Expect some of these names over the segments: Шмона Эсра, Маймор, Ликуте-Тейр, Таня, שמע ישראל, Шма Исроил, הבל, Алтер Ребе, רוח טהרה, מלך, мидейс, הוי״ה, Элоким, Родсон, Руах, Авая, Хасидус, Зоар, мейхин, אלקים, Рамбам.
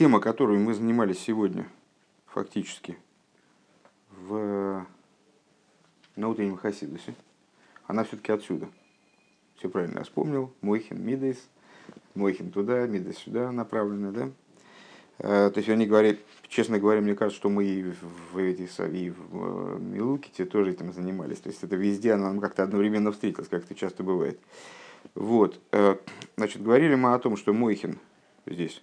тема, которой мы занимались сегодня, фактически, в на утреннем Хасидусе, она все-таки отсюда. Все правильно вспомнил. Мейхин, мидейс. Мейхин туда, мидейс сюда направлены, да? То есть они говорят, честно говоря, мне кажется, что мы и в Милуките тоже этим занимались. То есть это везде, она нам как-то одновременно встретилась, как это часто бывает. Вот. Значит, говорили мы о том, что Мейхин здесь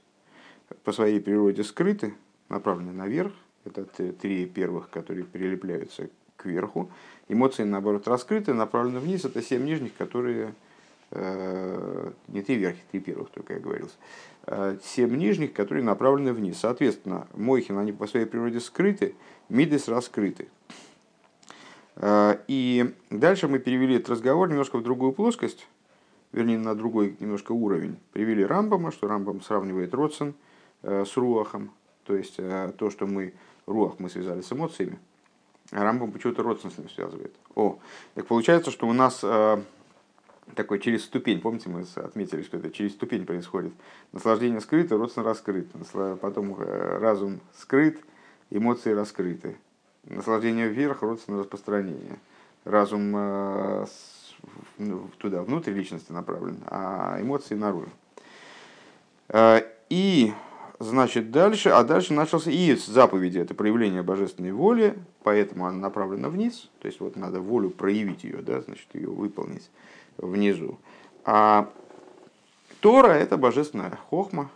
по своей природе скрыты, направлены наверх. Это три первых, которые прилепляются кверху. Эмоции, наоборот, раскрыты, направлены вниз. Это 7 нижних, которые... не 3 верхних, 3 первых, только я говорил. 7 нижних, которые направлены вниз. Соответственно, Мейхин, они по своей природе скрыты, мидес раскрыты. И дальше мы перевели этот разговор немножко в другую плоскость, вернее, на другой немножко уровень. Привели Рамбама, что Рамбам сравнивает Родсен с Руахом. То есть, то, что мы Руах мы связали с эмоциями, а Рамбам почему-то Родсен с ним связывает. Так получается, что у нас... такой через ступень, помните, мы отметили, что это через ступень происходит. Наслаждение скрыто, родственно раскрыто. Потом разум скрыт, эмоции раскрыты. Наслаждение вверх, родственно распространение. Разум туда, внутрь личности направлен, а эмоции наружу. И, значит, дальше, а дальше начался и заповеди, это проявление божественной воли, поэтому она направлена вниз. То есть, вот надо волю проявить ее, да, значит, ее выполнить. Внизу. А Тора — это божественная хохма.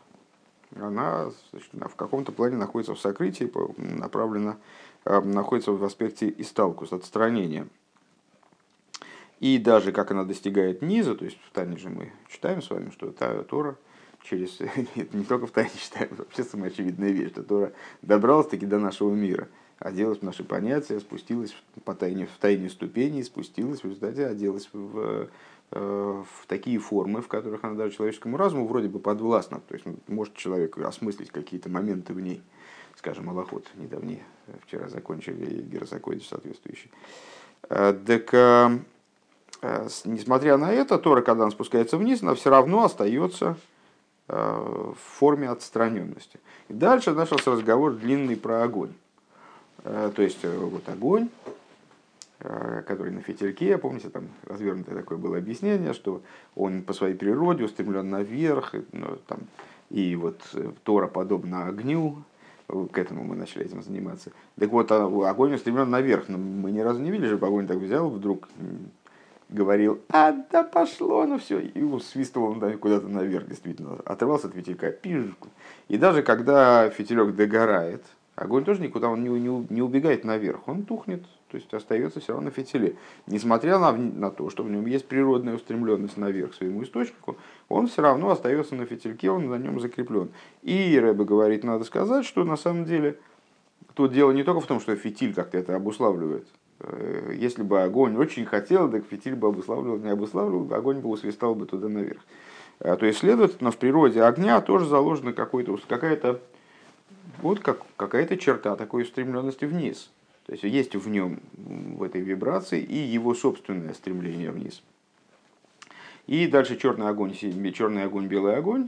Она, значит, в каком-то плане находится в сокрытии, направлена, находится в аспекте исталкус, отстранения. И даже как она достигает низа, то есть в Тане же мы читаем с вами, что Тора через... Нет, не только в Тане читаем, вообще самоочевидная вещь, что Тора добралась-таки до нашего мира. Оделась в наши понятия, спустилась в тайне ступени, спустилась в результате, оделась в такие формы, в которых она даже человеческому разуму вроде бы подвластна. То есть может человек осмыслить какие-то моменты в ней. Скажем, Алахот недавно, вчера закончили Геросакодич соответствующий. Так, несмотря на это, Тора, когда она спускается вниз, она все равно остается... в форме отстраненности. И дальше начался разговор длинный про огонь. То есть вот огонь, который на фитильке, помните, там развернутое такое было объяснение, что он по своей природе устремлен наверх, ну, там, и вот Тора подобна огню, к этому мы начали этим заниматься. Так вот, огонь устремлен наверх, но мы ни разу не видели, чтобы огонь так взял, вдруг говорил, а да пошло, ну все, и свистывал он куда-то наверх, действительно, оторвался от фитилька, пижку. И даже когда фитилек догорает, огонь тоже никуда он не убегает наверх, он тухнет, то есть остается все равно в фитиле. Несмотря на то, что в нем есть природная устремленность наверх к своему источнику, он все равно остается на фитильке, он на нем закреплен. И Ребе говорит, надо сказать, что на самом деле тут дело не только в том, что фитиль как-то это обуславливает. Если бы огонь очень хотел, так фитиль бы обуславливал, не обуславливал, огонь бы усвистал бы туда наверх. То есть, следовательно, в природе огня тоже заложена какая-то черта такой устремленности вниз. То есть есть в нем, в этой вибрации, и его собственное стремление вниз. И дальше черный огонь, белый огонь.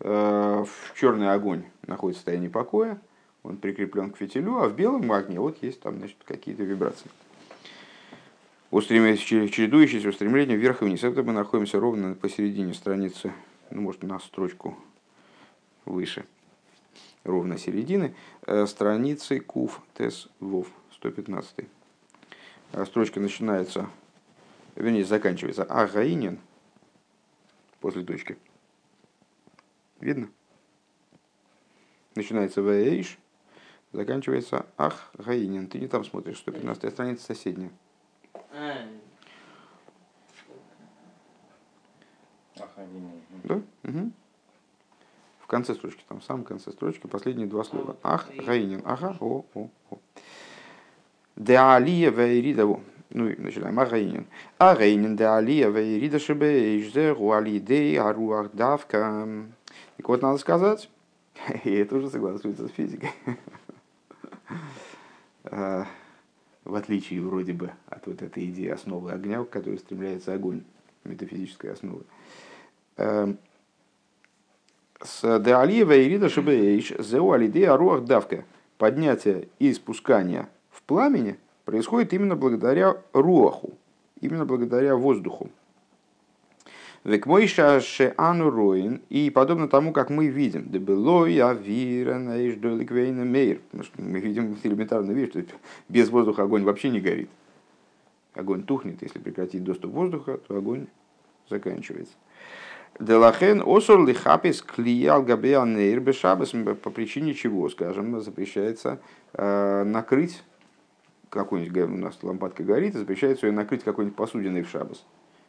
В черный огонь находится состояние покоя, он прикреплен к фитилю, а в белом огне вот есть там, значит, какие-то вибрации, чередующиеся устремления вверх и вниз. Это мы находимся ровно посередине страницы, ну, может, на строчку выше. Ровно середины страницы Кув Тес Вов 115. Строчка заканчивается Агаинен после точки. Видно? Начинается Вэйш, заканчивается Агаинен. Ты не там смотришь, 115 страница соседняя. Да? Угу. В конце строчки, там в самом конце строчки, последние два слова. Ах, Гаинин, ага, о. Де алия вейридаву. Ну и начинаем. Агаинин. Агаинин де алия вейрида шебейш зе руалидей аруах давка. Так вот, надо сказать, и это уже согласуется с физикой, в отличие вроде бы от вот этой идеи основы огня, к которой стремляется огонь, метафизической основы. С Деалиева и Рида Шибеэйш, Зеу Алидея Руах Давка. Поднятие и спускание в пламени происходит именно благодаря руаху, именно благодаря воздуху. Векмойша шеану роин, и подобно тому, как мы видим, мы видим элементарную вещь, что без воздуха огонь вообще не горит. Огонь тухнет, если прекратить доступ воздуха, то огонь заканчивается. Делахен осор лихапис клиял габеан нейр бешабас, по причине чего, скажем, запрещается накрыть какую-нибудь, у нас лампадка горит, запрещается ее накрыть какой-нибудь посудиной в шабас.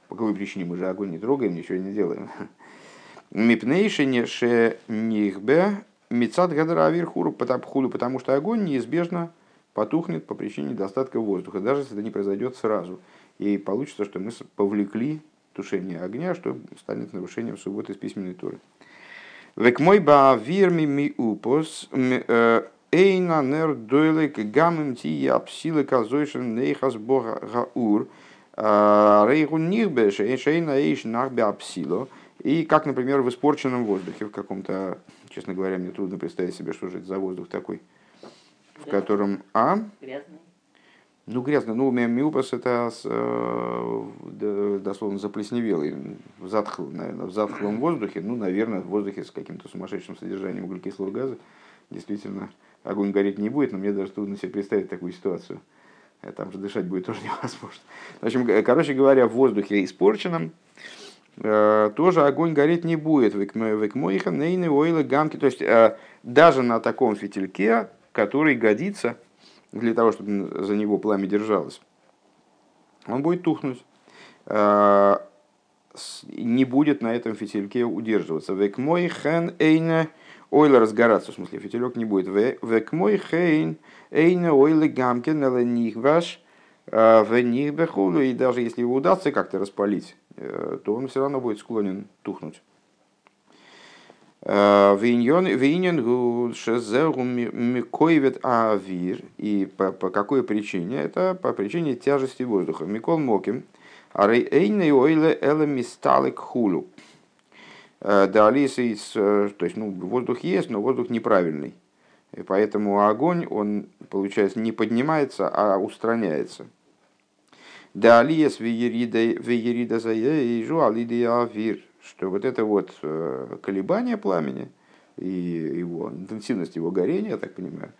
По какой причине мы же огонь не трогаем, ничего не делаем. Мипнейшине ше нихбе мицат гадаравир хуру потапхулу, потому что огонь неизбежно потухнет по причине достатка воздуха, даже если это не произойдет сразу. И получится, что мы повлекли тушение огня, что станет нарушением субботы с письменной Торы. Векмой баавирми миупос эйна нер дойлек гамм ти япсилы казойшен нейхас бога гаур. И как, например, в испорченном воздухе, в каком-то, честно говоря, мне трудно представить себе, что же это за воздух такой, в котором... Грязный. Ну, грязный. Ну, миупас это дословно заплесневелый, наверное, в затхлом воздухе, ну, наверное, в воздухе с каким-то сумасшедшим содержанием углекислого газа. Действительно, огонь гореть не будет, но мне даже трудно себе представить такую ситуацию. Там же дышать будет тоже невозможно. В общем, короче говоря, в воздухе испорченном тоже огонь гореть не будет. То есть даже на таком фитильке, который годится для того, чтобы за него пламя держалось, он будет тухнуть. Не будет на этом фитильке удерживаться. Векмойхен эйне ойла разгораться, в смысле фитилек не будет. Векмойхен эйне ойла гамкен элэ нихваш вэ нихбэхулу. И даже если его удастся как-то распалить, то он все равно будет склонен тухнуть. И по какой причине? Это по причине тяжести воздуха. Микол моким. То есть, ну, воздух есть, но воздух неправильный. И поэтому огонь, он, получается, не поднимается, а устраняется. Что вот это вот колебание пламени и его интенсивность его горения, я так понимаю,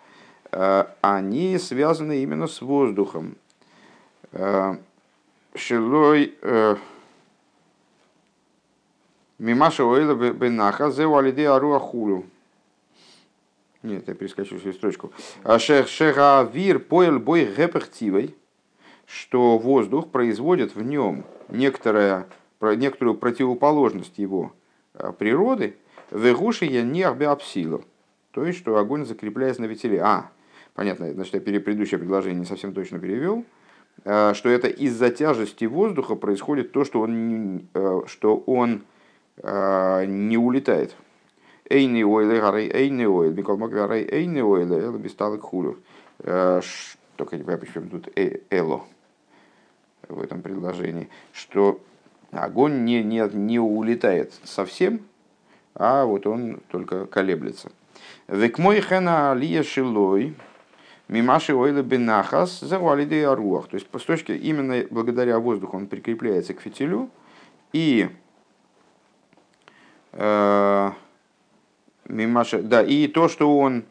они связаны именно с воздухом. Шилой мимаша ойла бенаха зеу алиде аруахулю. Нет, я перескочу всю строчку. Шехавир поэль бой гэпэхтивой, что воздух производит в нем некоторую противоположность его природы. Вегуши я не ахбеапсилу, то есть что огонь закрепляется на ветеле. Понятно, значит, я предыдущее предложение не совсем точно перевел. Что это из-за тяжести воздуха происходит то, что он не улетает. Эйни ойлы, горы, эйни ойлы, миколмак горы, эйни ойлы, эло бесталок хулю. Только не понимаю, почему тут эло в этом предложении. Что огонь не улетает совсем, а вот он только колеблется. Векмой хэна алия шилой. Мимаши ойлы бенахас завалиды аруах. То есть с точки именно благодаря воздуху он прикрепляется к фитилю и и то, что он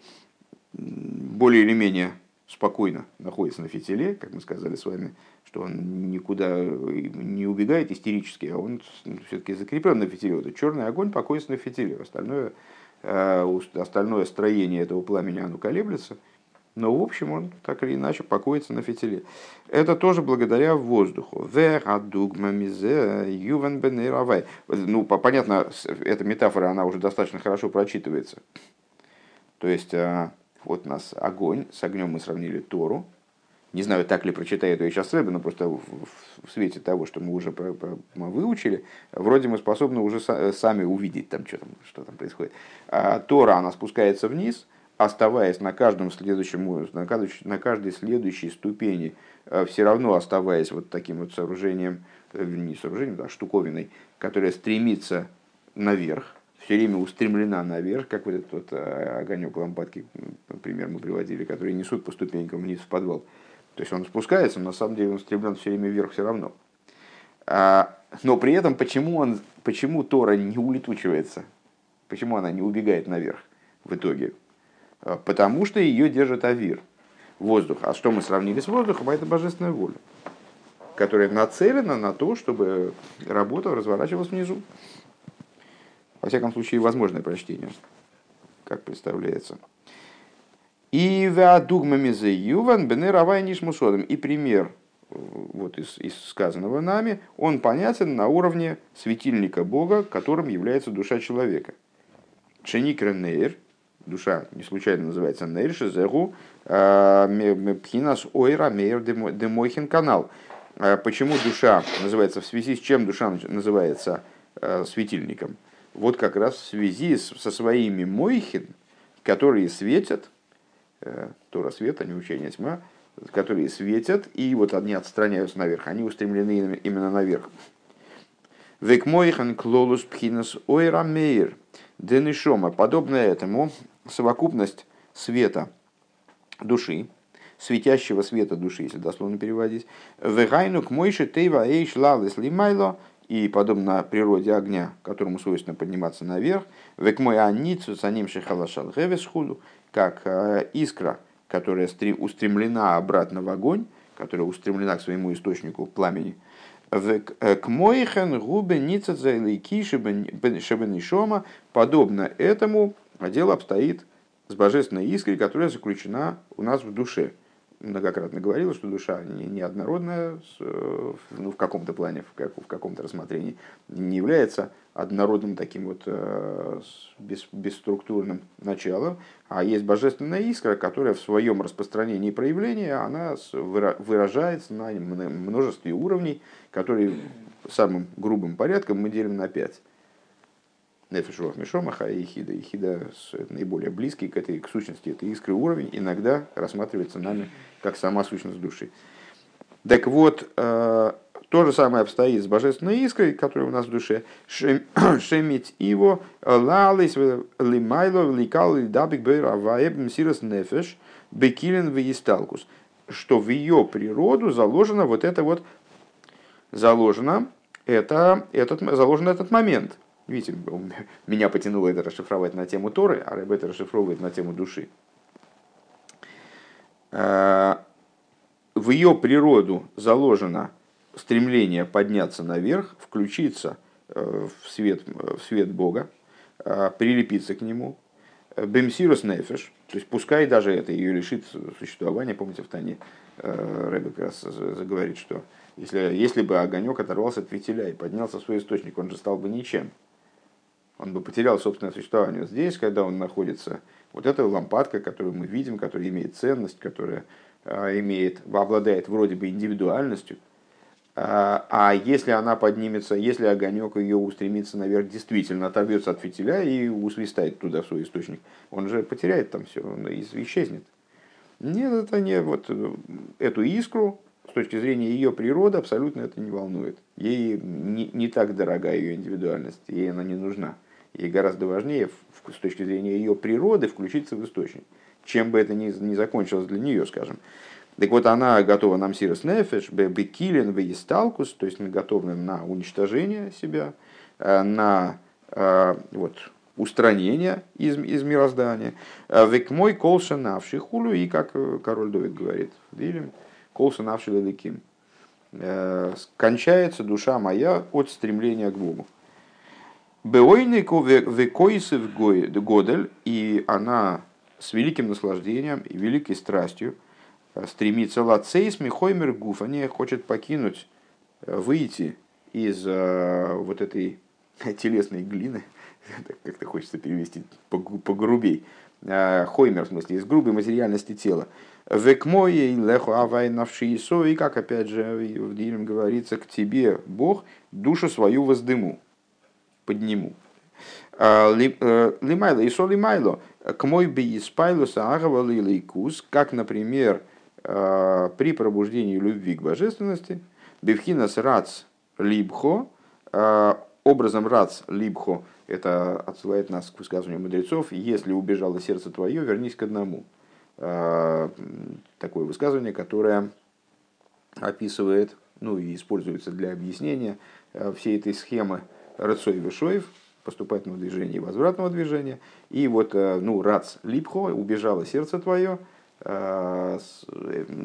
более или менее спокойно находится на фитиле, как мы сказали с вами, что он никуда не убегает истерически, а он все-таки закреплен на фитиле. Вот черный огонь покоится на фитиле, остальное строение этого пламени оно колеблется. Но, в общем, он так или иначе покоится на фитиле. Это тоже благодаря воздуху. Ну, понятно, эта метафора, она уже достаточно хорошо прочитывается. То есть, вот у нас огонь, с огнем мы сравнили Тору. Не знаю, так ли прочитает ее сейчас Ребе, но просто в свете того, что мы уже выучили, вроде мы способны уже сами увидеть, там, что там происходит. Тора, она спускается вниз, оставаясь на каждой следующей ступени, все равно оставаясь вот таким вот сооружением, не сооружением, а штуковиной, которая стремится наверх, все время устремлена наверх, как вот этот вот огонек лампадки, пример мы приводили, который несут по ступенькам вниз в подвал. То есть он спускается, но на самом деле он устремлен все время вверх все равно. Но при этом почему Тора не улетучивается? Почему она не убегает наверх в итоге? Потому что ее держит авир, воздух. А что мы сравнили с воздухом? А это божественная воля, которая нацелена на то, чтобы работа разворачивалась внизу. Во всяком случае, возможное прочтение, как представляется. И пример вот из сказанного нами, он понятен на уровне светильника Бога, которым является душа человека. Шеникренейр, душа не случайно называется нейр, шезэгу, пхинас ойра мейр демойхин канал. Почему душа называется, в связи с чем душа называется светильником? Вот как раз в связи со своими мойхин, которые светят, Тора свет, а не учение тьма, которые светят, и вот они отстраняются наверх, они устремлены именно наверх. Век мойхин клолус пхинас ойра мейр. Денешома, подобно этому, совокупность света души, светящего света души, если дословно переводить, вегайнук мойши тейва эйш лалес лимайло, и подобно природе огня, которому свойственно подниматься наверх, век мой аницу саним шехалашал хевес худу, как искра, которая устремлена обратно в огонь, которая устремлена к своему источнику пламени, подобно этому дело обстоит с божественной искрой, которая заключена у нас в душе. Многократно говорилось, что душа неоднородная, в каком-то плане, в каком-то рассмотрении, не является однородным таким вот бесструктурным началом, а есть божественная искра, которая в своем распространении и проявлении она выражается на множестве уровней, которые самым грубым порядком мы делим на 5. Нефешуах Мишомаха и Ихида. Ихида наиболее близкий к сущности этой искры уровень, иногда рассматривается нами как сама сущность души. Так вот, то же самое обстоит с божественной искрой, которая у нас в душе. Шемить его лалис лимайло ликал лидабик бейраваеб мсирас нефеш бекилен веисталкус. Что в ее природу заложено вот это вот, заложено этот момент. Видите, меня потянуло это расшифровать на тему Торы, а Ребе это расшифровывает на тему души. В ее природу заложено стремление подняться наверх, включиться в свет Бога, прилепиться к нему. Бемсирус нефеш, то есть пускай даже это ее лишит существования. Помните, в Тане Ребе как раз заговорит, что если бы огонек оторвался от фитиля и поднялся в свой источник, он же стал бы ничем. Он бы потерял собственное существование. Здесь, когда он находится, вот эта лампадка, которую мы видим, которая имеет ценность, которая обладает вроде бы индивидуальностью, а если она поднимется, если огонек ее устремится наверх, действительно оторвется от фитиля и усвистает туда в свой источник, он же потеряет там все, он исчезнет. Нет, это не вот эту искру, с точки зрения ее природы, абсолютно это не волнует. Ей не так дорога ее индивидуальность, ей она не нужна. Ей гораздо важнее, с точки зрения ее природы, включиться в источник. Чем бы это ни закончилось для нее, скажем. Так вот, она готова нам сирос нефеш, бекилен, беисталкус, то есть готова на уничтожение себя, на вот, устранение из мироздания. Век мой колша навши хулю, и как король Давид говорит в Дилем, кончается душа моя от стремления к Богу. И она с великим наслаждением и великой страстью стремится лацейс михоймер гуф. Она хочет покинуть, выйти из вот этой телесной глины, как-то хочется перевести погрубей, хоймер, в смысле, из грубой материальности тела. И как, опять же, в Дилем говорится, к тебе, Бог, душу свою воздыму, подниму. Лимайло, исо лимайло, к мой бииспайло саагава лилейкус, как, например, при пробуждении любви к божественности, бифхинас рац либхо, образом рац либхо, Это отсылает нас к высказыванию мудрецов: «Если убежало сердце твое, вернись к одному». Такое высказывание, которое описывает, ну и используется для объяснения всей этой схемы рацой вешоев, поступательного движения и возвратного движения. И вот, ну, рац липхо, убежало сердце твое, ну,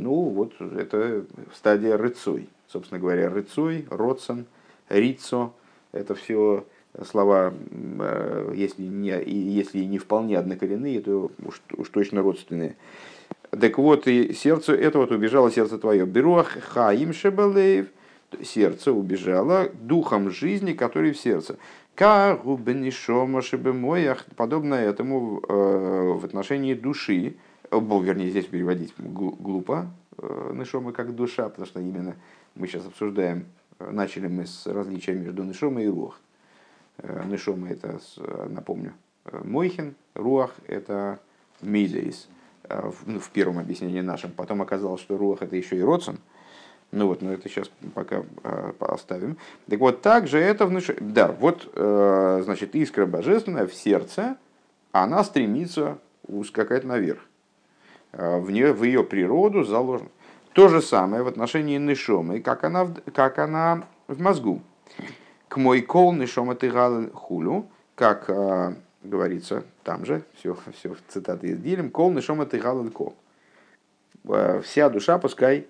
вот это стадия рыцой. Собственно говоря, рыцой, родсон, рицо, это все слова, если не вполне однокоренные, то уж точно родственные. Так вот, и сердцу это вот убежало сердце твое. Беруах хаим шебалеев, сердце убежало духом жизни, который в сердце. Кару бенишома шебемоях, подобно этому в отношении души. Вернее, здесь переводить глупо, нишома как душа, потому что именно мы сейчас обсуждаем, начали мы с различия между нишомой и руах. Нишома — это, напомню, мейхин, руах — это мидейс, в первом объяснении нашем. Потом оказалось, что руах — это еще и родсон. Ну вот, но это сейчас пока оставим. Так вот, также это в нишоме. Да, вот, значит, искра божественная в сердце, она стремится ускакать наверх. В ее природу заложено. То же самое в отношении нишомы, как она в мозгу. К мой кол нишома тигал хулю, как говорится там же, все в цитаты изделим, кол нишома тигал ко. Вся душа пускай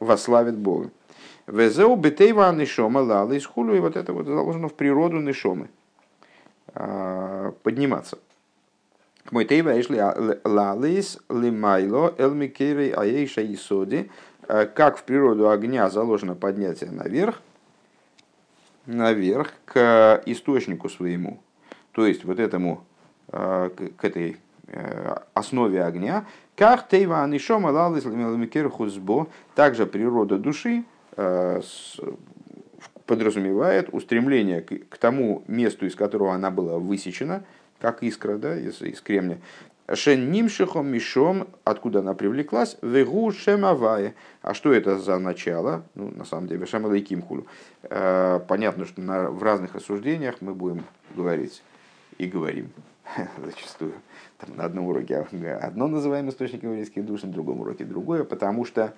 восславит Бога. Везеу бетейва нишома лала из хулю, и вот это вот заложено в природу нишомы. Подниматься. Мы как в природу огня заложено поднятие наверх к источнику своему, то есть вот этому, к этой основе огня, как тейва нишома лалис лимикер хузбо, также природа души подразумевает устремление к тому месту, из которого она была высечена, как искра, да, из кремня. Шеннимшихом мишом, откуда она привлеклась, вегу шемавае. А что это за начало? Ну, на самом деле, шамалайким хулю. Понятно, что в разных рассуждениях мы будем говорить и говорим зачастую. Там на одном уроке одно называем источник еврейских душ, на другом уроке другое, потому что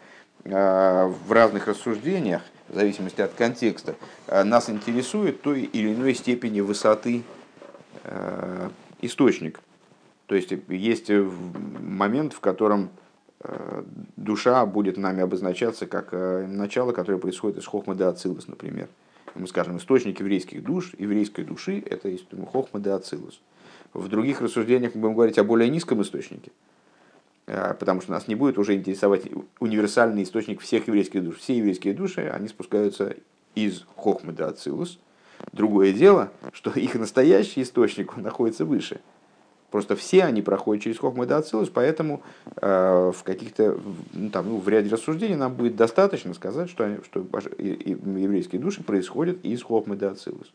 в разных рассуждениях, в зависимости от контекста, нас интересует той или иной степени высоты источник. То есть момент, в котором душа будет нами обозначаться как начало, которое происходит из хохмы де ацилус, например. Мы скажем, источник еврейских душ, еврейской души — это хохма де ацилус. В других рассуждениях мы будем говорить о более низком источнике, потому что нас не будет уже интересовать универсальный источник всех еврейских душ. Все еврейские души, они спускаются из хохмы де ацилус. Другое дело, что их настоящий источник находится выше. Просто все они проходят через хохму де ацилус, поэтому в каких-то, ну, там, ну, в ряде рассуждений нам будет достаточно сказать, что еврейские души происходят из хохмы де ацилус.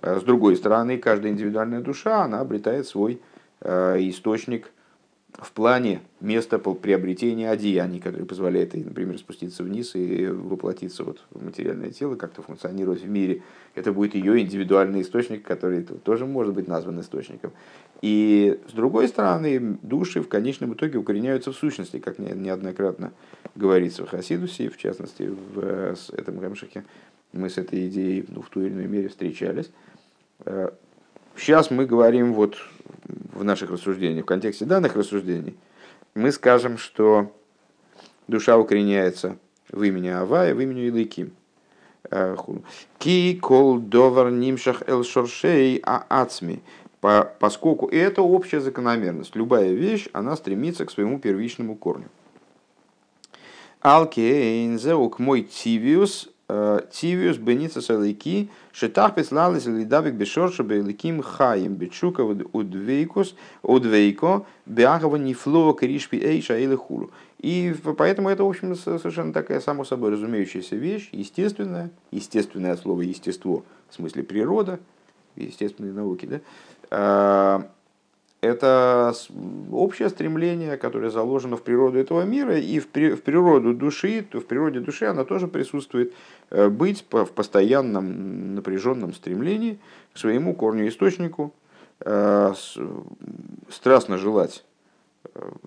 С другой стороны, каждая индивидуальная душа, она обретает свой источник в плане места приобретения одеяний, которое позволяет ей, например, спуститься вниз и воплотиться вот в материальное тело, как-то функционировать в мире. Это будет ее индивидуальный источник, который тоже может быть назван источником. И с другой стороны, души в конечном итоге укореняются в сущности, как неоднократно говорится в Хасидусе, в частности, в этом Рамшахе. Мы с этой идеей, ну, в той или иной мере встречались. Сейчас мы говорим вот в наших рассуждениях, в контексте данных рассуждений, мы скажем, что душа укореняется в имени Авая, в имени Элыким. Ки кол довар нимшах эл шоршей аацми. Поскольку это общая закономерность. Любая вещь, она стремится к своему первичному корню. Алкейн зеук мой тивиус. Тивиус беницас элики, шетах песлалис лидавик бешорша беэликим хаим бечука удвейко беахова нефло кришпи эйша элихулу. И поэтому это, в общем, совершенно такая само собой разумеющаяся вещь, естественная, естественное от слова естество, в смысле природа, естественные науки, да, Это общее стремление, которое заложено в природу этого мира и в природу души, то в природе души она тоже присутствует, быть в постоянном напряженном стремлении к своему корню источнику, страстно желать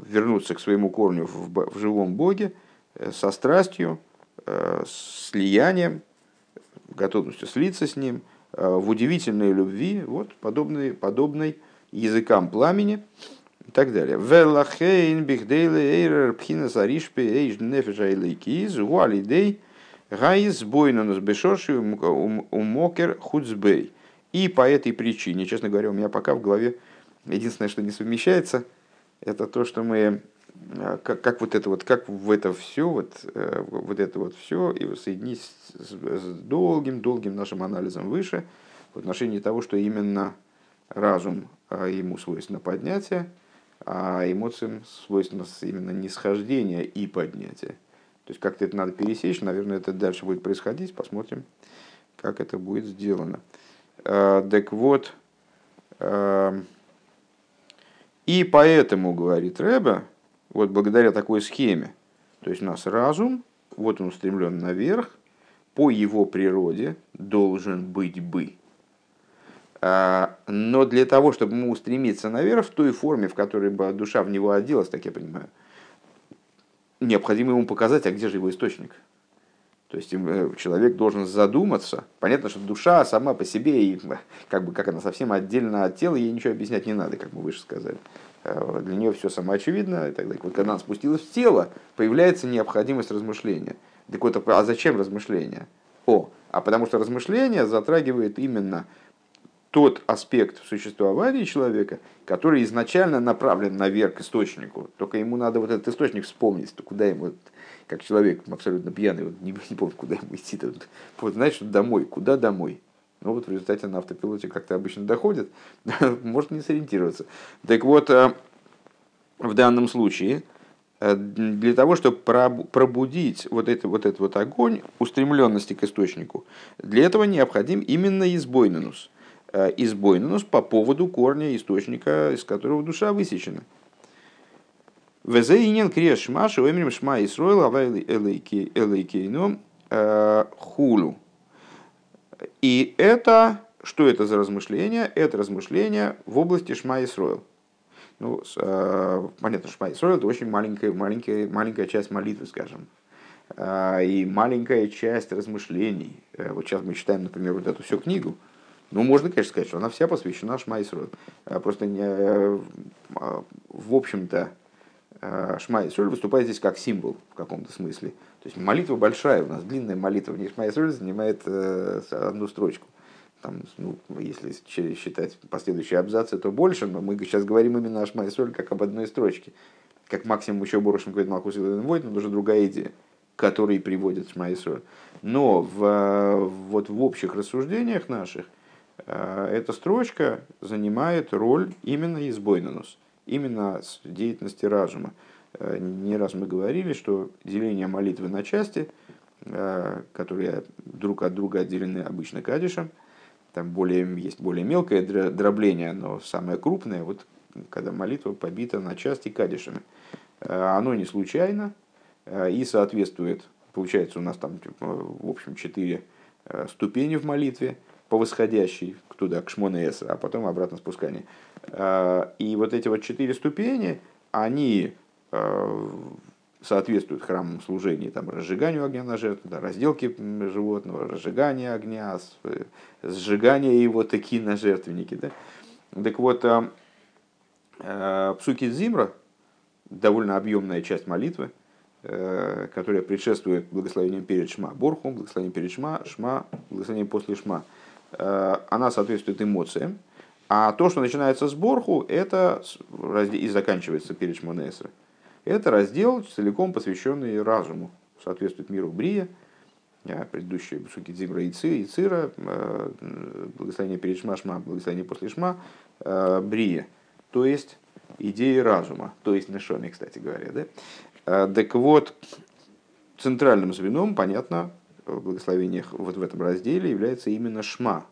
вернуться к своему корню в живом Боге со страстью, слиянием, готовностью слиться с Ним, в удивительной любви, вот подобной языкам пламени и так далее. И по этой причине, честно говоря, у меня пока в голове единственное, что не совмещается, это то, что мы как вот это вот, как в это все, вот это вот все, и соединить с долгим нашим анализом выше в отношении того, что именно разум, ему свойственно поднятие, а эмоциям свойственно именно нисхождение и поднятие. То есть как-то это надо пересечь, наверное, это дальше будет происходить, посмотрим, как это будет сделано. Так вот, и поэтому, говорит Ребе, вот благодаря такой схеме, то есть у нас разум, вот он устремлен наверх, по его природе должен быть бы. Но для того, чтобы ему устремиться наверх в той форме, в которой бы душа в него оделась, так я понимаю, необходимо ему показать, а где же его источник. То есть человек должен задуматься. Понятно, что душа сама по себе, и как бы как она совсем отдельно от тела, ей ничего объяснять не надо, как мы выше сказали. Для нее все самоочевидно. И так далее. Вот, когда она спустилась в тело, появляется необходимость размышления. Так вот, а зачем размышления? А потому что размышления затрагивает именно тот аспект существования человека, который изначально направлен наверх к источнику. Только ему надо вот этот источник вспомнить, то куда ему, как человек абсолютно пьяный, вот не помню, куда ему идти. Вот, знаешь, домой, куда домой? Ну вот в результате на автопилоте как-то обычно доходит, может не сориентироваться. Так вот, в данном случае, для того, чтобы пробудить вот этот огонь устремленности к источнику, для этого необходим именно избойненус. Избойненус по поводу корня источника, из которого душа высечена. Везеинен креш маши умерим шма Исроил авай элейкейну хулу. И это, что это за размышление? Это размышление в области шма Исроил. Ну, понятно, шма Исроил это очень маленькая часть молитвы, скажем. И маленькая часть размышлений. Вот сейчас мы читаем, например, вот эту всю книгу. Ну, можно, конечно, сказать, что она вся посвящена Шма Исроил. Просто, в общем-то, Шма Исроил выступает здесь как символ в каком-то смысле. То есть молитва большая, у нас длинная молитва, в ней Шма Исроил занимает одну строчку. Там, ну, если считать последующие абзацы, то больше, но мы сейчас говорим именно о Шма Исроил как об одной строчке. Как максимум еще Борошем говорит Малхус Илэн Войт, но уже другая идея, которой приводит Шма Исроил. Но в общих рассуждениях наших, эта строчка занимает роль именно избойненус, именно деятельности разума. Не раз мы говорили, что деление молитвы на части, которые друг от друга отделены обычно кадишем, там есть более мелкое дробление, но самое крупное, вот когда молитва побита на части кадишами, оно не случайно и соответствует, получается у нас там в общем 4 ступени в молитве, по восходящей туда, к Шмоне Эсра, а потом обратно спускание. И вот эти вот 4 ступени, они соответствуют храмовому служению, там, разжиганию огня на жертву, да, разделке животного, разжигание огня, сжигание его таки на жертвенники. Да? Так вот, псуки Зимра, довольно объемная часть молитвы, которая предшествует благословениям перед Шма Борхум, благословением перед Шма, благословением после Шма, она соответствует эмоциям, а то, что начинается с Борху, это и заканчивается перед Шмоне Эсра. Это раздел, целиком посвященный разуму, соответствует миру Брия, предыдущие псуки Дзимра и Цира, благословение перед Шма, Шма, благословение после Шма, Брия, то есть идеи разума, то есть Нешоме, кстати говоря. Да? Так вот, центральным звеном, понятно, в благословениях вот в этом разделе является именно Шма,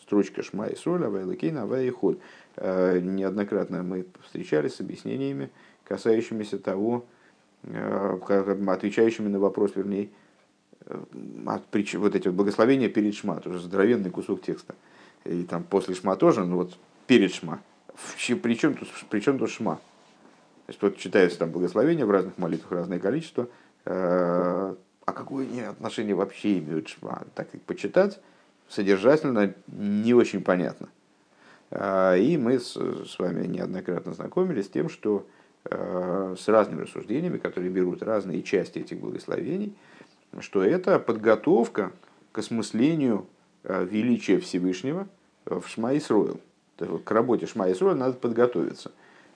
строчка Шма Исроил, Авай Элокейну, Авай Эход. неоднократно мы встречались с объяснениями, касающимися того, отвечающими на вопрос, вернее, вот эти вот благословения перед шма, тоже здоровенный кусок текста. И там после шма тоже, но вот перед шма. Причем тут шма? То есть вот читаются там благословения в разных молитвах, разное количество. А какое они отношение вообще имеют шма? Так как почитать содержательно не очень понятно. И мы с вами неоднократно знакомились с тем, что с разными рассуждениями, которые берут разные части этих благословений, что это подготовка к осмыслению величия Всевышнего в Шма Исроэл. То есть к работе Шма Исроэл надо подготовиться.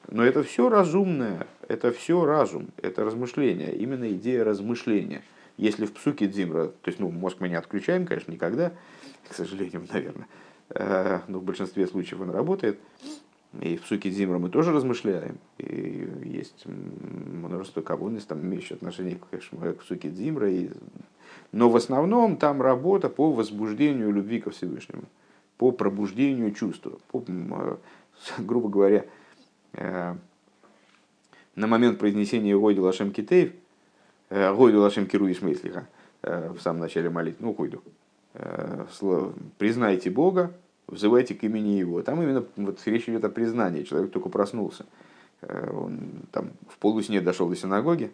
Но это все разумное, это все разум, это размышление, именно идея размышления. Если в псуке Дзимра, то есть мозг мы не отключаем, конечно, никогда, к сожалению, наверное, но в большинстве случаев он работает. И в псуке Дзимра мы тоже размышляем. И есть множество кавунис, там имеющих отношение к псуке Дзимра. Но в основном там работа по возбуждению любви ко Всевышнему, по пробуждению чувства. По, грубо говоря, на момент произнесения «Гойду лашем китейв», «Гойду лашем киру ишмейслиха» в самом начале молитвы, ну «Гойду», «Признайте Бога, взывайте к имени Его». Там именно вот, речь идет о признании. Человек только проснулся. Он там в полусне дошел до синагоги,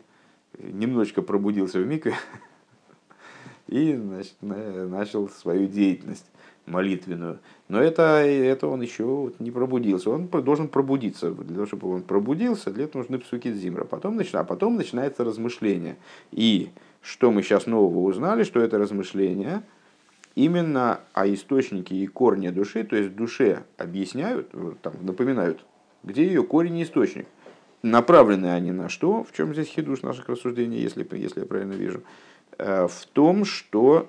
немножечко пробудился в микве и значит, начал свою деятельность молитвенную. Но это он еще вот не пробудился. Он должен пробудиться. Для того, чтобы он пробудился, для этого нужны псуки Дзимра. Потом начинается размышление. И что мы сейчас нового узнали, что это размышление именно о источнике и корне души, то есть душе объясняют, там, напоминают, где ее корень и источник. Направлены они на что? В чем здесь хидуш наших рассуждений, если я правильно вижу? В том, что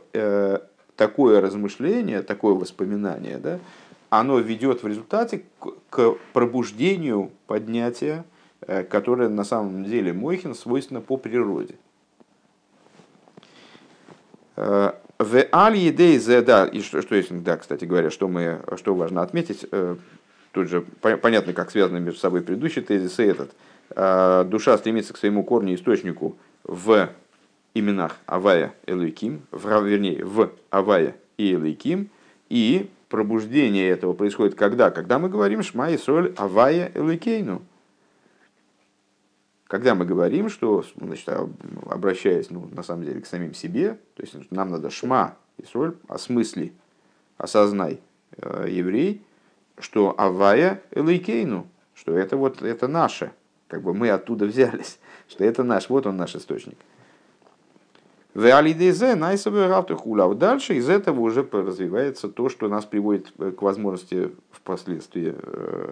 такое размышление, такое воспоминание, да, оно ведет в результате к пробуждению поднятия, которое на самом деле мейхин свойственно по природе. И что есть, да, кстати говоря, что важно отметить, тут же понятно, как связаны между собой предыдущие тезисы и этот. Душа стремится к своему корню, источнику в именах Авая Элоким, вернее, в Авая и Элоким, и пробуждение этого происходит когда? Когда мы говорим Шма Исроэль Авая Элокейну. Когда мы говорим, что, значит, обращаясь, ну, на самом деле, к самим себе, то есть нам надо Шма Исроэль, осмысли, осознай, еврей, что Авая Элокейну, что это вот это наше, как бы мы оттуда взялись, что это наш, вот он наш источник. Дальше из этого уже развивается то, что нас приводит к возможности впоследствии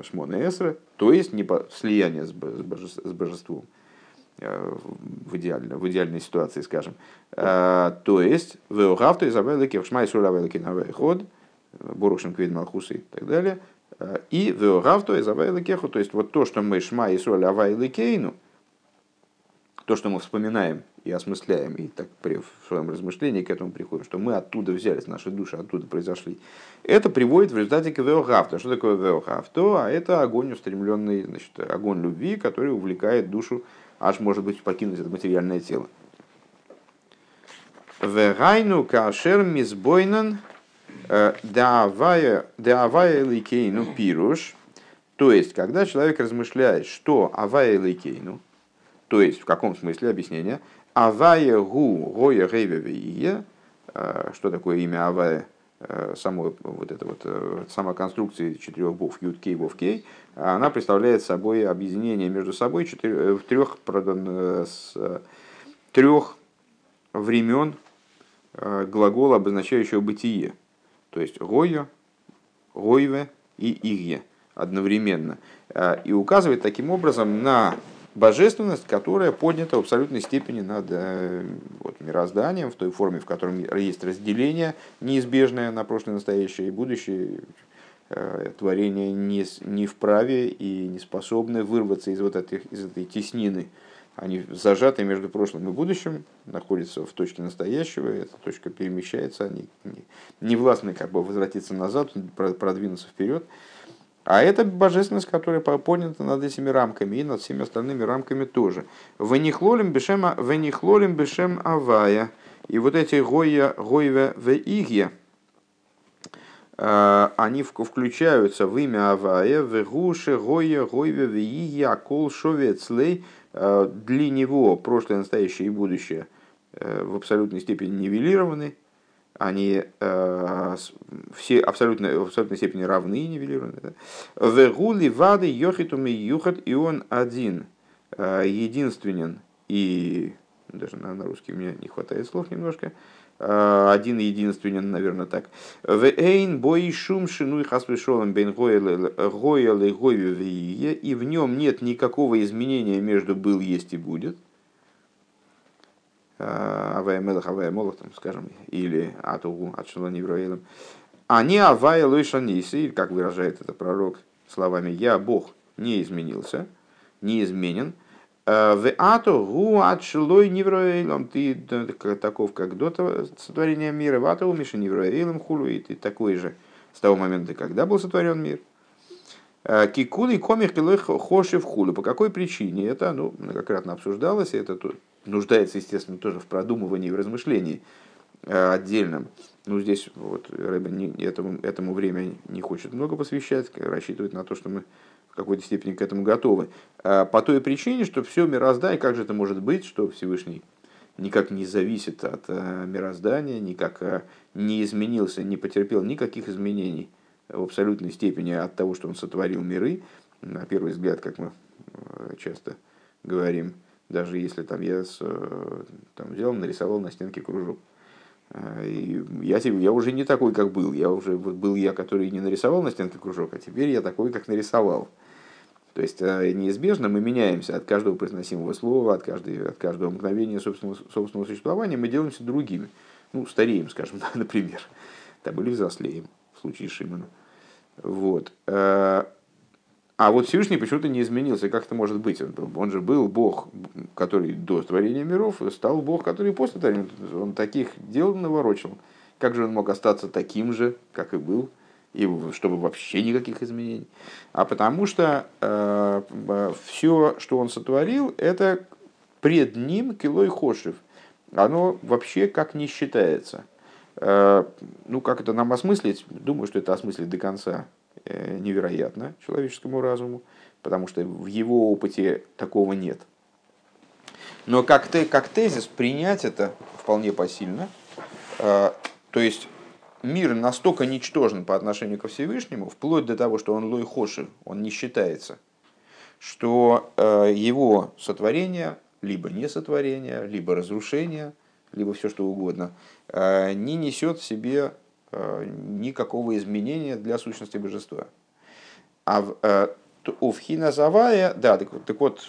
Шмона Эсра, то есть слияние с божеством в идеальной ситуации, скажем. То есть и так далее. И то есть вот то, что мы Шма Исроэль Авай Элокейну, то, что мы вспоминаем и осмысляем, и так в своем размышлении к этому приходим, что мы оттуда взялись, наши души оттуда произошли, это приводит в результате к веохавто. Что такое веохавто? А это огонь устремленный, значит, огонь любви, который увлекает душу, аж, может быть, покинуть это материальное тело. Вегайну кашер мизбойнан даавая эликейну пируш. То есть, когда человек размышляет, что авая эликейну, то есть, в каком смысле объяснение? Авая гу гоя рейвевие. Что такое имя Авая? Сама конструкция четырех букв Юткей, Вовкей. Она представляет собой объединение между собой трех времен глагола, обозначающего бытие. То есть, гоя, гойве и игье одновременно. И указывает таким образом на божественность, которая поднята в абсолютной степени над вот, мирозданием, в той форме, в которой есть разделение неизбежное на прошлое, настоящее и будущее. Творения не вправе и не способны вырваться из этой теснины. Они зажаты между прошлым и будущим, находятся в точке настоящего, эта точка перемещается, они не властны как бы возвратиться назад, продвинуться вперед. А это божественность, которая поднята над этими рамками и над всеми остальными рамками тоже. «Венихлолим бешем авая». И вот эти «гойве веигье», они включаются в имя авая, «вегуше гойе гойве веигье акол шовецлей», для него прошлое, настоящее и будущее в абсолютной степени нивелированы. Они все в абсолютной степени равны и нивелированы. «Вегули вады йохитум и юхат, и он один, единственен». И даже на русский мне не хватает слов немножко. Один единственен, наверное, так. «Вэйн бои шум шинуй хасвешолом бейн гойл и гойве вие». И в нем нет никакого изменения между «был», «есть» и «будет». Авая мелах, авая молох, скажем, или атугу, атшелани враэлем. Они авая лойша ниси, как выражает это пророк словами «Я, Бог, не изменился, не изменен». «Ве атугу атшелой невраэлем», ты таков, как до сотворения мира, «Ве атугу миша невраэлем хулу», и ты такой же с того момента, когда был сотворен мир. «Кикули комих килой хошев хулу». По какой причине это, многократно обсуждалось, и это тут нуждается, естественно, тоже в продумывании и в размышлении отдельном. Но здесь вот Рэбе этому время не хочет много посвящать, рассчитывает на то, что мы в какой-то степени к этому готовы. По той причине, что все мироздание, как же это может быть, что Всевышний никак не зависит от мироздания, никак не изменился, не потерпел никаких изменений в абсолютной степени от того, что он сотворил миры. На первый взгляд, как мы часто говорим, даже если там я взял, нарисовал на стенке кружок. И я уже не такой, как был. Я уже был я, который не нарисовал на стенке кружок, а теперь я такой, как нарисовал. То есть неизбежно мы меняемся от каждого произносимого слова, от каждого мгновения собственного существования. Мы делаемся другими. Стареем, скажем, например. Там или взрослеем, в случае Шимона. Вот. А вот Всевышний почему-то не изменился. Как это может быть? Он же был Бог, который до творения миров, стал Бог, который после творения. Он таких дел наворочил. Как же он мог остаться таким же, как и был, и чтобы вообще никаких изменений? А потому что все, что он сотворил, это пред ним килой хошев. Оно вообще как не считается. Как это нам осмыслить? Думаю, что это осмыслить до конца невероятно человеческому разуму, потому что в его опыте такого нет. Но как тезис принять это вполне посильно. То есть мир настолько ничтожен по отношению ко Всевышнему, вплоть до того, что он лой хоши, он не считается, что его сотворение, либо несотворение, либо разрушение, либо все что угодно, не несет в себе никакого изменения для сущности божества. А овхина завая, да, так вот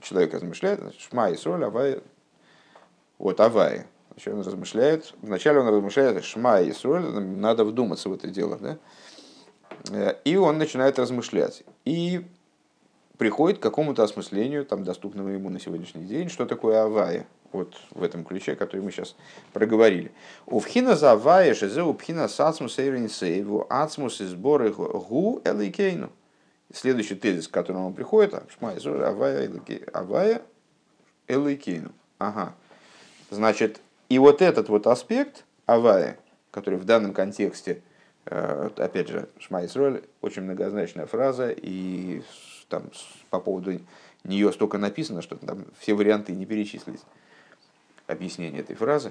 человек размышляет, шма и соль, авая, вот авая. Значит, он размышляет, вначале он размышляет, шма и соль, надо вдуматься в это дело, да? И он начинает размышлять. И приходит к какому-то осмыслению, там, доступному ему на сегодняшний день, что такое авая. Вот в этом ключе, который мы сейчас проговорили. Увхина завая шезеу пхина сацмус эйринсейву ацмус изборы гу эликейну. Следующий тезис, к которому он приходит, шмайзор авая эликейну. Ага. Значит, и вот этот вот аспект авая, который в данном контексте, опять же, шмайзор, очень многозначная фраза, и там по поводу нее столько написано, что там все варианты не перечислились. Объяснение этой фразы,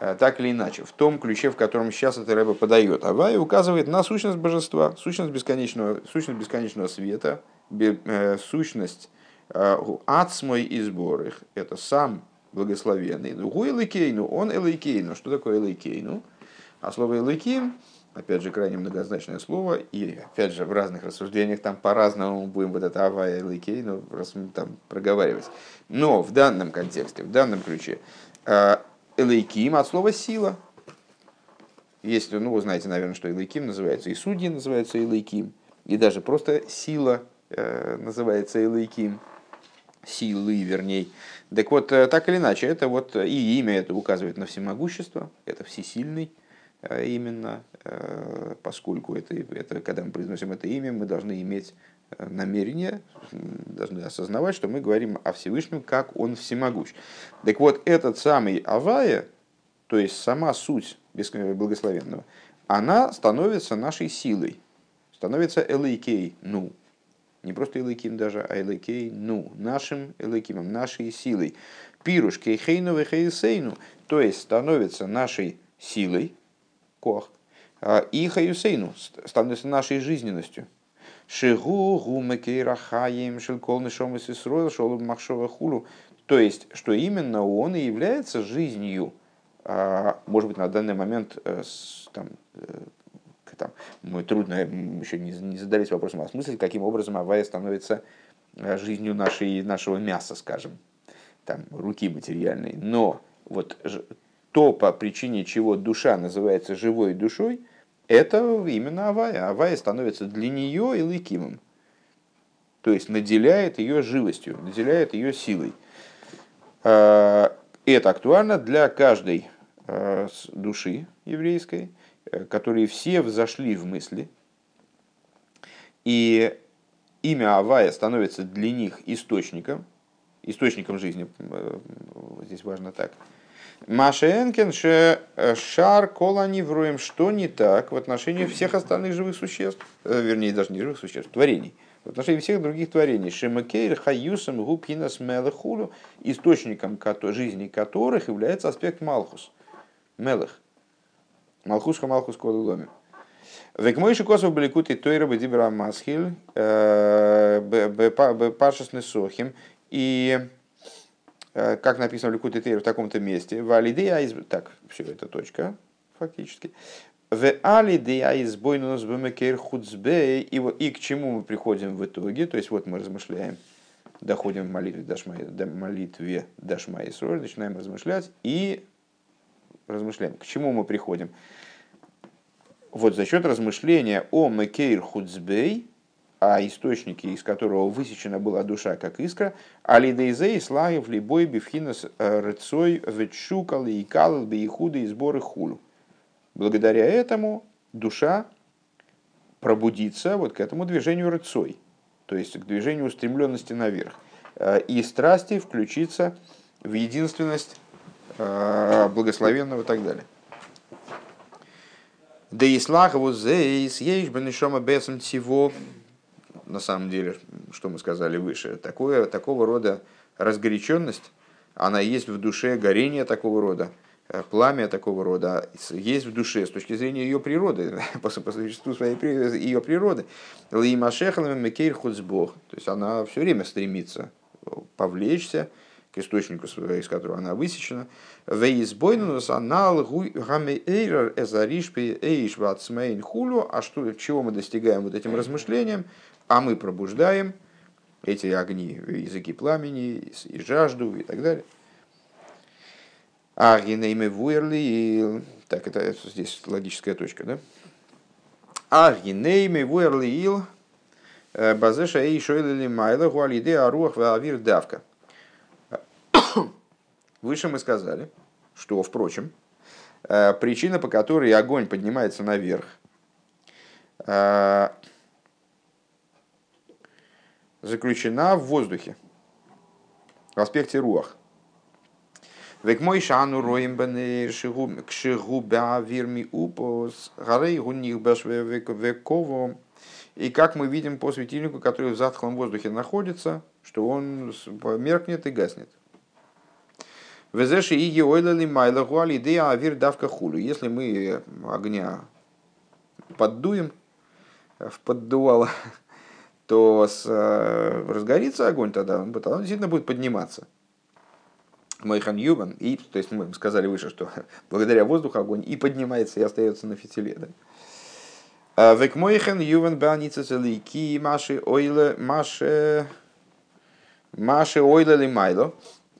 так или иначе, в том ключе, в котором сейчас это Ребе подает. Авая указывает на сущность божества, сущность бесконечного света, сущность ацмой и сборых. Это сам благословенный. Гу эликейну, он эликейну. Что такое эликейну? А слово эликим, опять же, крайне многозначное слово, и опять же в разных рассуждениях там по-разному будем вот это авая эликейну там проговаривать. Но в данном контексте, в данном ключе, элейким от слова «сила». Если, вы знаете, наверное, что элейким называется, и судьи называются элейким, и даже просто сила называется элейким, силы, вернее. Так вот, так или иначе, это вот и имя это указывает на всемогущество, это всесильный, именно, поскольку это, когда мы произносим это имя, мы должны иметь намерение, должны осознавать, что мы говорим о Всевышнем, как Он всемогущ. Так вот, этот самый авая, то есть сама суть благословенного, она становится нашей силой, становится элейкей, ну, не просто элейким даже, а элейкей, ну, нашим элейкимом, нашей силой. Пируш кейхейну вехейсейну, то есть становится нашей силой, коах, и хаюсейну, становится нашей жизненностью. Шигу гумекейра хаем шелькол нишом исисроил шолуб махшова хулу, то есть, что именно он и является жизнью, может быть, на данный момент там, мы трудно еще не задались вопросом о смысле, каким образом авая становится жизнью нашего мяса, скажем, там, руки материальной. Но вот то, по причине чего душа называется живой душой, это именно авая. Авая становится для нее элокимом, то есть наделяет ее живостью, наделяет ее силой. Это актуально для каждой души еврейской, которые все взошли в мысли, и имя авая становится для них источником жизни. Здесь важно так. Машенкин шар колани вруем, что не так в отношении всех остальных живых существ, вернее, даже не живых существ, творений, в отношении всех других творений. Шемакейр хаюсам губхинас мелехулу, источником жизни которых является аспект малхус, мелех. Малхусха малхус кодуломи. Векмойши косов Ликуте-Тейр бедибра масхиль бепашесны сохим. И как написано в Ликуте-Тейр в таком-то месте, так, все, это точка, фактически. И к чему мы приходим в итоге, то есть вот мы размышляем, доходим к молитве Дашма Исроль, начинаем размышлять и размышляем. К чему мы приходим? Вот за счет размышления о Мекейр Хуцбей, о источнике, из которого высечена была душа, как искра, алидейзей слаев либой бифхинас рыцой ветшукал и калл бейхуды и сборы хулу. Благодаря этому душа пробудится вот к этому движению рыцой, то есть к движению устремленности наверх. И страсти включится в единственность благословенного и так далее. Да и слахову зейс еиш бенешома бесом тиво. На самом деле, что мы сказали выше, такого рода разгоряченность, она есть в душе, горение такого рода, пламя такого рода есть в душе с точки зрения ее природы, по существу своей ее природы. То есть она все время стремится повлечься к источнику, из которого она высечена. А что, чего мы достигаем вот этим размышлением? А мы пробуждаем эти огни, языки пламени, и жажду, и так далее. Аргинейме вуэрли, так, это здесь логическая точка, да? Аргинейме вуэрли ил, базеша эй шойлили майла, гуалиде аруах ваавир давка. Выше мы сказали, что, впрочем, причина, по которой огонь поднимается наверх, заключена в воздухе, в аспекте руах. И как мы видим по светильнику, который в затхлом воздухе находится, что он меркнет и гаснет. Если мы огня поддуем в поддувало, то разгорится огонь, тогда он действительно будет подниматься. Мейхин юбан, и, то есть мы сказали выше, что благодаря воздуху огонь и поднимается, и остается на фитиле. Да? Век мейхин юбан баница целики маши ойле маши ойле лимайло.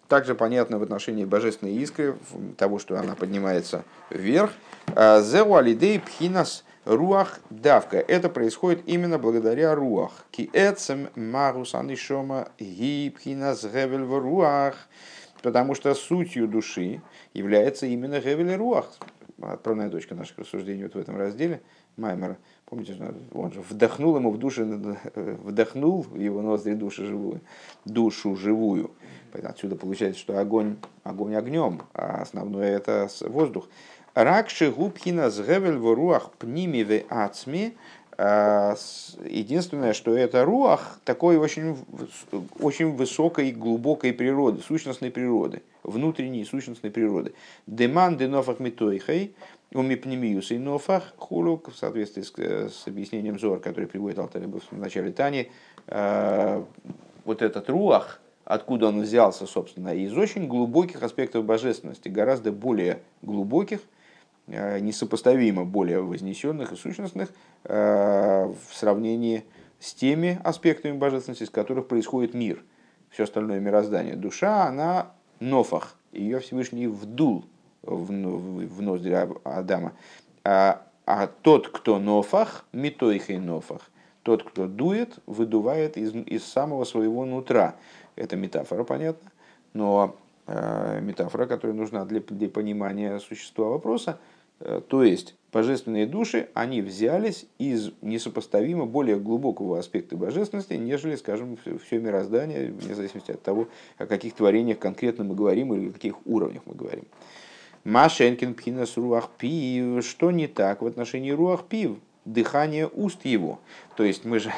Также понятно в отношении божественной искры, того, что она поднимается вверх. Зеу алидей пхинас руах давка. Это происходит именно благодаря руах. Ки эцем магус анишома ги пхинас гевель в руах. Потому что сутью души является именно гевель руах, отправная дочка наших рассуждений вот в этом разделе Маймера. Помните, он же вдохнул ему в душу, вдохнул в его ноздри душу живую. Отсюда получается, что огонь огнем, а основное это воздух. Ракши губхина сгевель в руах пними ве ацми. Единственное, что это руах такой очень, очень высокой, глубокой природы, сущностной природы, внутренней сущностной природы. Деманды нофах митойхай, умипнемиюс и нофах хулук, в соответствии с объяснением Зоар, который приводит Алтер Ребе в начале Тани, вот этот руах, откуда он взялся, собственно, из очень глубоких аспектов божественности, гораздо более глубоких, несопоставимо более вознесенных и сущностных в сравнении с теми аспектами божественности, из которых происходит мир, все остальное мироздание. Душа, она нофах, ее Всевышний вдул в ноздри Адама. А тот, кто нофах, митойхей нофах, тот, кто дует, выдувает из самого своего нутра. Это метафора, понятно, но метафора, которая нужна для понимания существа вопроса. То есть, божественные души, они взялись из несопоставимо более глубокого аспекта божественности, нежели, скажем, все мироздание, вне зависимости от того, о каких творениях конкретно мы говорим или о каких уровнях мы говорим. Машенкин пхинас руах пив. Что не так в отношении руах пив? Дыхание уст его. То есть, мы же,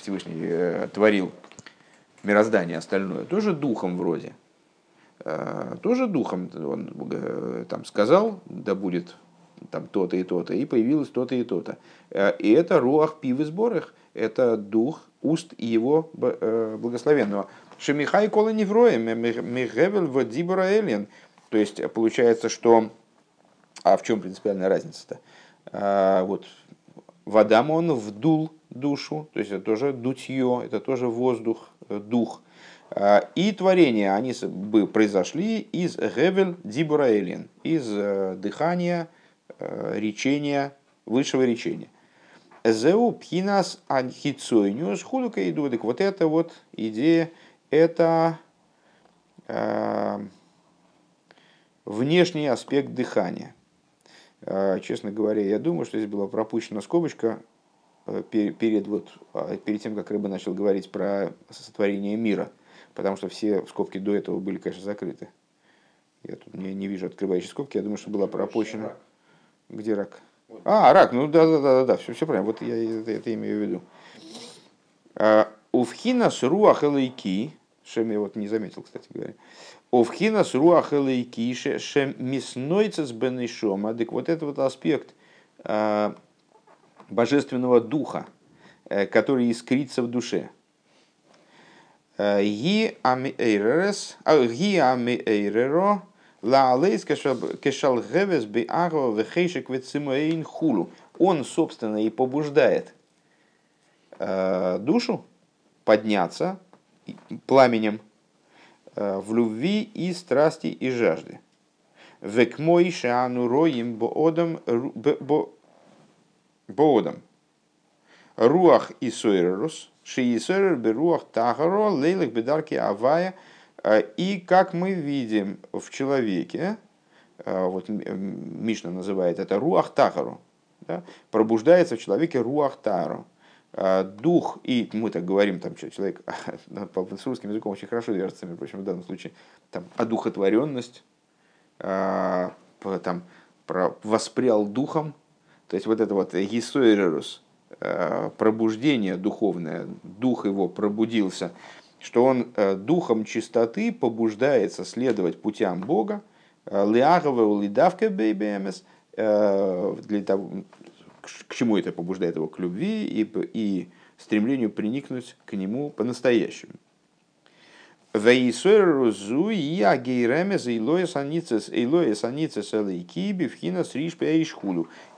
Всевышний творил мироздание остальное тоже духом вроде. Тоже духом он там сказал, да будет там то-то и то-то, и появилось то-то и то-то. И это руах пив изборых, это дух уст его благословенного. Шемихай кола невроя, михевель вадибора элен. То есть получается, что... А в чем принципиальная разница-то? Вот в Адама он вдул душу, то есть это тоже дутье, это тоже воздух, дух. И творения, они бы произошли из гевель дибураэлин, из дыхания, речения, высшего речения. Зеу пхинас анхицойнюс хулука идудык. Вот эта вот идея, это внешний аспект дыхания. Честно говоря, я думаю, что здесь была пропущена скобочка перед тем, как Рыба начал говорить про сотворение мира. Потому что все скобки до этого были, конечно, закрыты. Я тут не вижу открывающей скобки. Я думаю, что была пропущена. Где рак? Рак. Да. Все правильно. Вот я это имею в виду. Увхинас руах элейки. Шем я вот не заметил, кстати говоря. Увхинас руах элейки. Шем миснойцес бенешома. Так вот этот вот аспект божественного духа, который искрится в душе. Ги ами эйререс, ги ами эйреро, лаалейс кешал гевес биаго вехейшек вецимоэйн хулу. Он, собственно, и побуждает душу подняться пламенем в любви и страсти и жажде. Векмой шаану роим боодам. Руах и сойрерус. И как мы видим в человеке, вот Мишна называет это руах тахару, да? Пробуждается в человеке руах тахару, дух, и мы так говорим, там человек с русским языком очень хорошо вяжется, в данном случае, там, одухотворенность, там, воспрял духом, то есть вот это вот гисойрерус, пробуждение духовное, дух его пробудился, что он духом чистоты побуждается следовать путям Бога, для того, к чему это побуждает его, к любви и стремлению приникнуть к нему по-настоящему.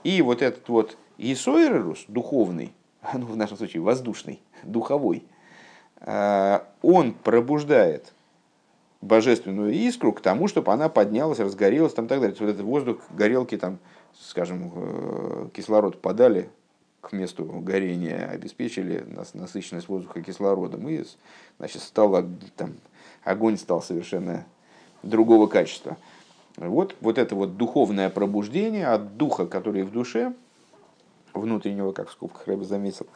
И вот этот вот Исойрерус, духовный, в нашем случае воздушный, духовой, он пробуждает божественную искру к тому, чтобы она поднялась, разгорелась, там, так далее. Вот этот воздух, горелки, там, скажем, кислород подали к месту горения, обеспечили насыщенность воздуха кислородом, и, значит, стало, там, огонь стал совершенно другого качества. Вот это вот духовное пробуждение от духа, который в душе, внутреннего, как в скобках Ребе заметил,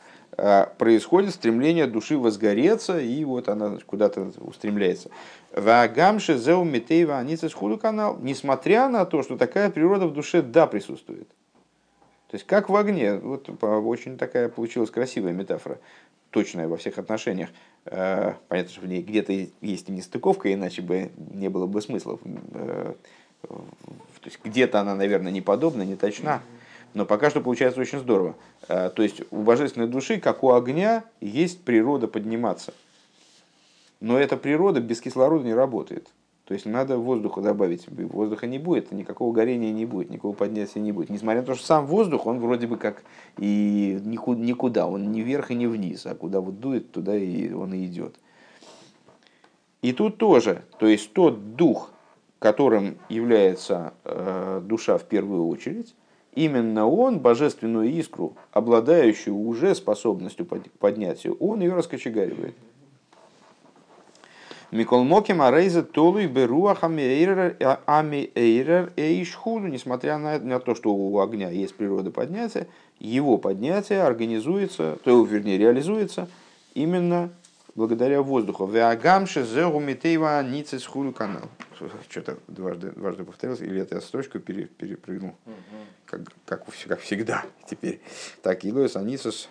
происходит стремление души возгореться, и вот она куда-то устремляется. Несмотря на то, что такая природа в душе, да, присутствует. То есть, как в огне, вот очень такая получилась красивая метафора, точная во всех отношениях. Понятно, что в ней где-то есть нестыковка, иначе бы не было бы смысла. То есть, где-то она, наверное, не подобна, не точна. Но пока что получается очень здорово. То есть у божественной души, как у огня, есть природа подниматься. Но эта природа без кислорода не работает. То есть надо воздуха добавить. Воздуха не будет, никакого горения не будет, никакого поднятия не будет. Несмотря на то, что сам воздух, он вроде бы как и никуда. Он ни вверх и ни вниз. А куда вот дует, туда и он и идет. И тут тоже. То есть тот дух, которым является душа в первую очередь, именно он, божественную искру, обладающую уже способностью поднятию, он ее раскочегаривает. Несмотря на то, что у огня есть природа поднятия, его поднятие организуется, то, вернее, реализуется именно благодаря воздуху. Что-то дважды повторилось, или это я строчку перепрыгнул, как всегда теперь. Так, Илоис Анисос.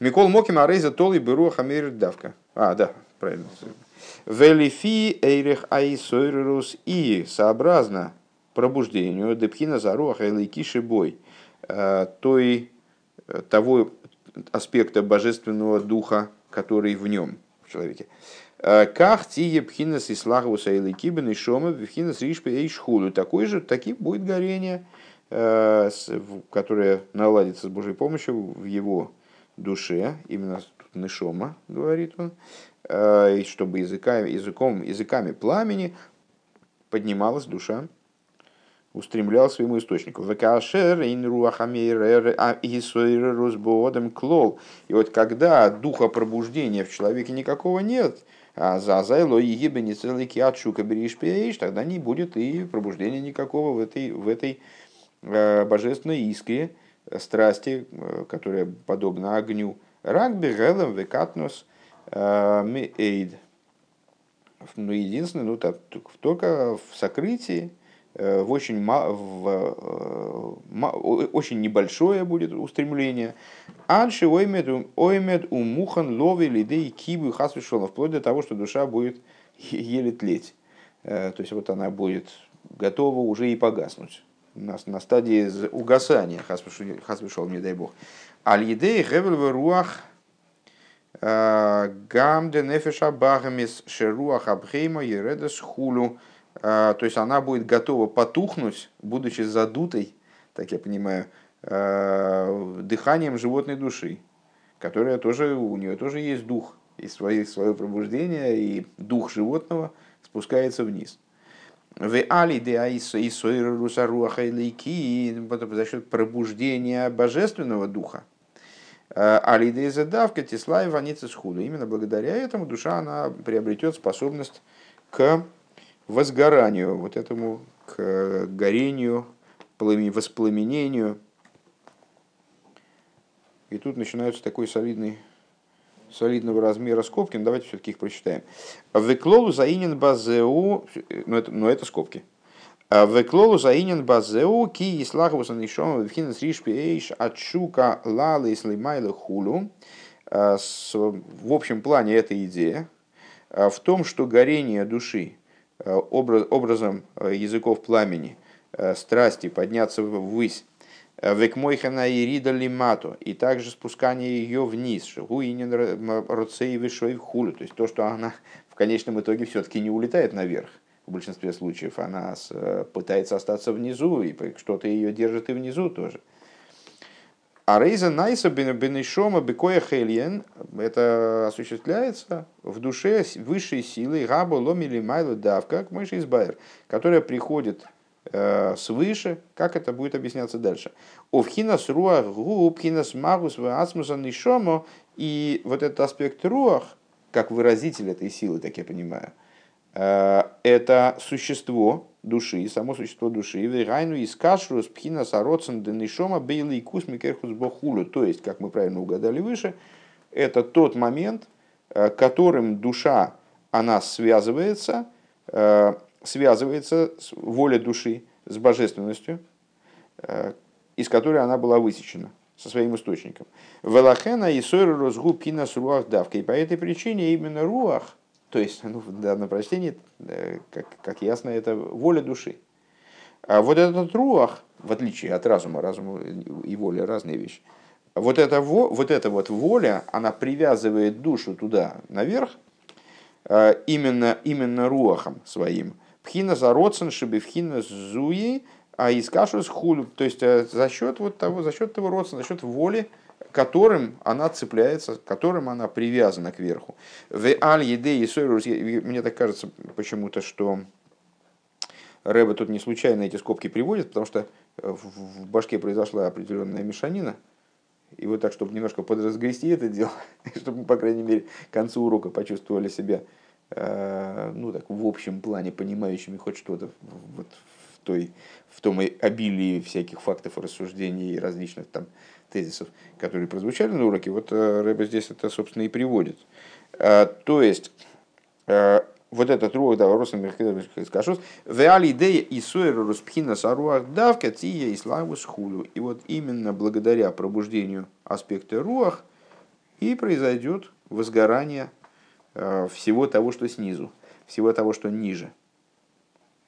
Микол Моким Арейза Толи Беруа Хамерир Давка. А, да, правильно. Велифи Эйрех Айсойрус и сообразно пробуждению Депхина Заруаха Элейкиши Бой, того аспекта божественного духа, который в нем, в человеке. Таким будет горение, которое наладится с Божьей помощью в его душе, именно нишома, говорит он, чтобы языками пламени поднималась душа, устремлял своему источнику. И вот когда духа пробуждения в человеке никакого нет, тогда не будет и пробуждения никакого в этой божественной искре страсти, которая подобна огню. Но единственное, только в сокрытии, в очень небольшое будет устремление. Анши оймед умухан лови лидей кибы хасвишона, вплоть до того, что душа будет еле тлеть. То есть вот она будет готова уже и погаснуть. На стадии угасания хасвишол, не дай бог. Аль-идей хевелве руах гамде нефеша багамис шеруах абхейма ередес хулю. То есть она будет готова потухнуть, будучи задутой, так я понимаю, дыханием животной души, которая тоже, у нее тоже есть дух, и свое пробуждение, и дух животного спускается вниз. За счет пробуждения божественного духа. Именно благодаря этому душа она приобретет способность к возгоранию, вот этому к горению, воспламенению. И тут начинаются такой солидного размера скобки. Но давайте все-таки их прочитаем. Веклолу заинен базеу, но это скобки. Веклолу заинен базеу ки ислахвус анишом вхинес ришпиэйш отшука лалы ислимайла хулу. В общем плане эта идея в том, что горение души образом языков пламени, страсти подняться ввысь, и также спускание ее вниз, то есть то, что она в конечном итоге все-таки не улетает наверх, в большинстве случаев она пытается остаться внизу, и что-то ее держит и внизу тоже. Это осуществляется в душе высшей силы, которая приходит свыше, как это будет объясняться дальше. И вот этот аспект руах, как выразитель этой силы, так я понимаю, это существо души, само существо души, то есть, как мы правильно угадали выше, это тот момент, которым душа, она связывается воля души с божественностью, из которой она была высечена, со своим источником. Велахена и сойру розгу пинас руах давка. И по этой причине именно руах, то есть, ну, в данном прочтении, как ясно, это воля души. А вот этот руах, в отличие от разума, разум и воля разные вещи, вот эта воля, она привязывает душу туда, наверх, именно руахом своим. Пхина зароцен шебевхина зуи, а искашус хулю, то есть за счет того родственника, за счет воли, которым она цепляется, которым она привязана кверху. Мне так кажется почему-то, что Ребе тут не случайно эти скобки приводит, потому что в башке произошла определенная мешанина. И вот так, чтобы немножко подразгрести это дело, чтобы мы, по крайней мере, к концу урока почувствовали себя, ну так, в общем плане понимающими хоть что-то вот в том обилии всяких фактов, рассуждений и различных там тезисов, которые прозвучали на уроке. Вот Ребе здесь это, собственно, и приводит. То есть, вот этот руах даварос мирхидавшкашус веалидея исуэру руспхина саруах давка тия иславус хулю. И вот именно благодаря пробуждению аспекта руах и произойдет возгорание всего того, что снизу, всего того, что ниже.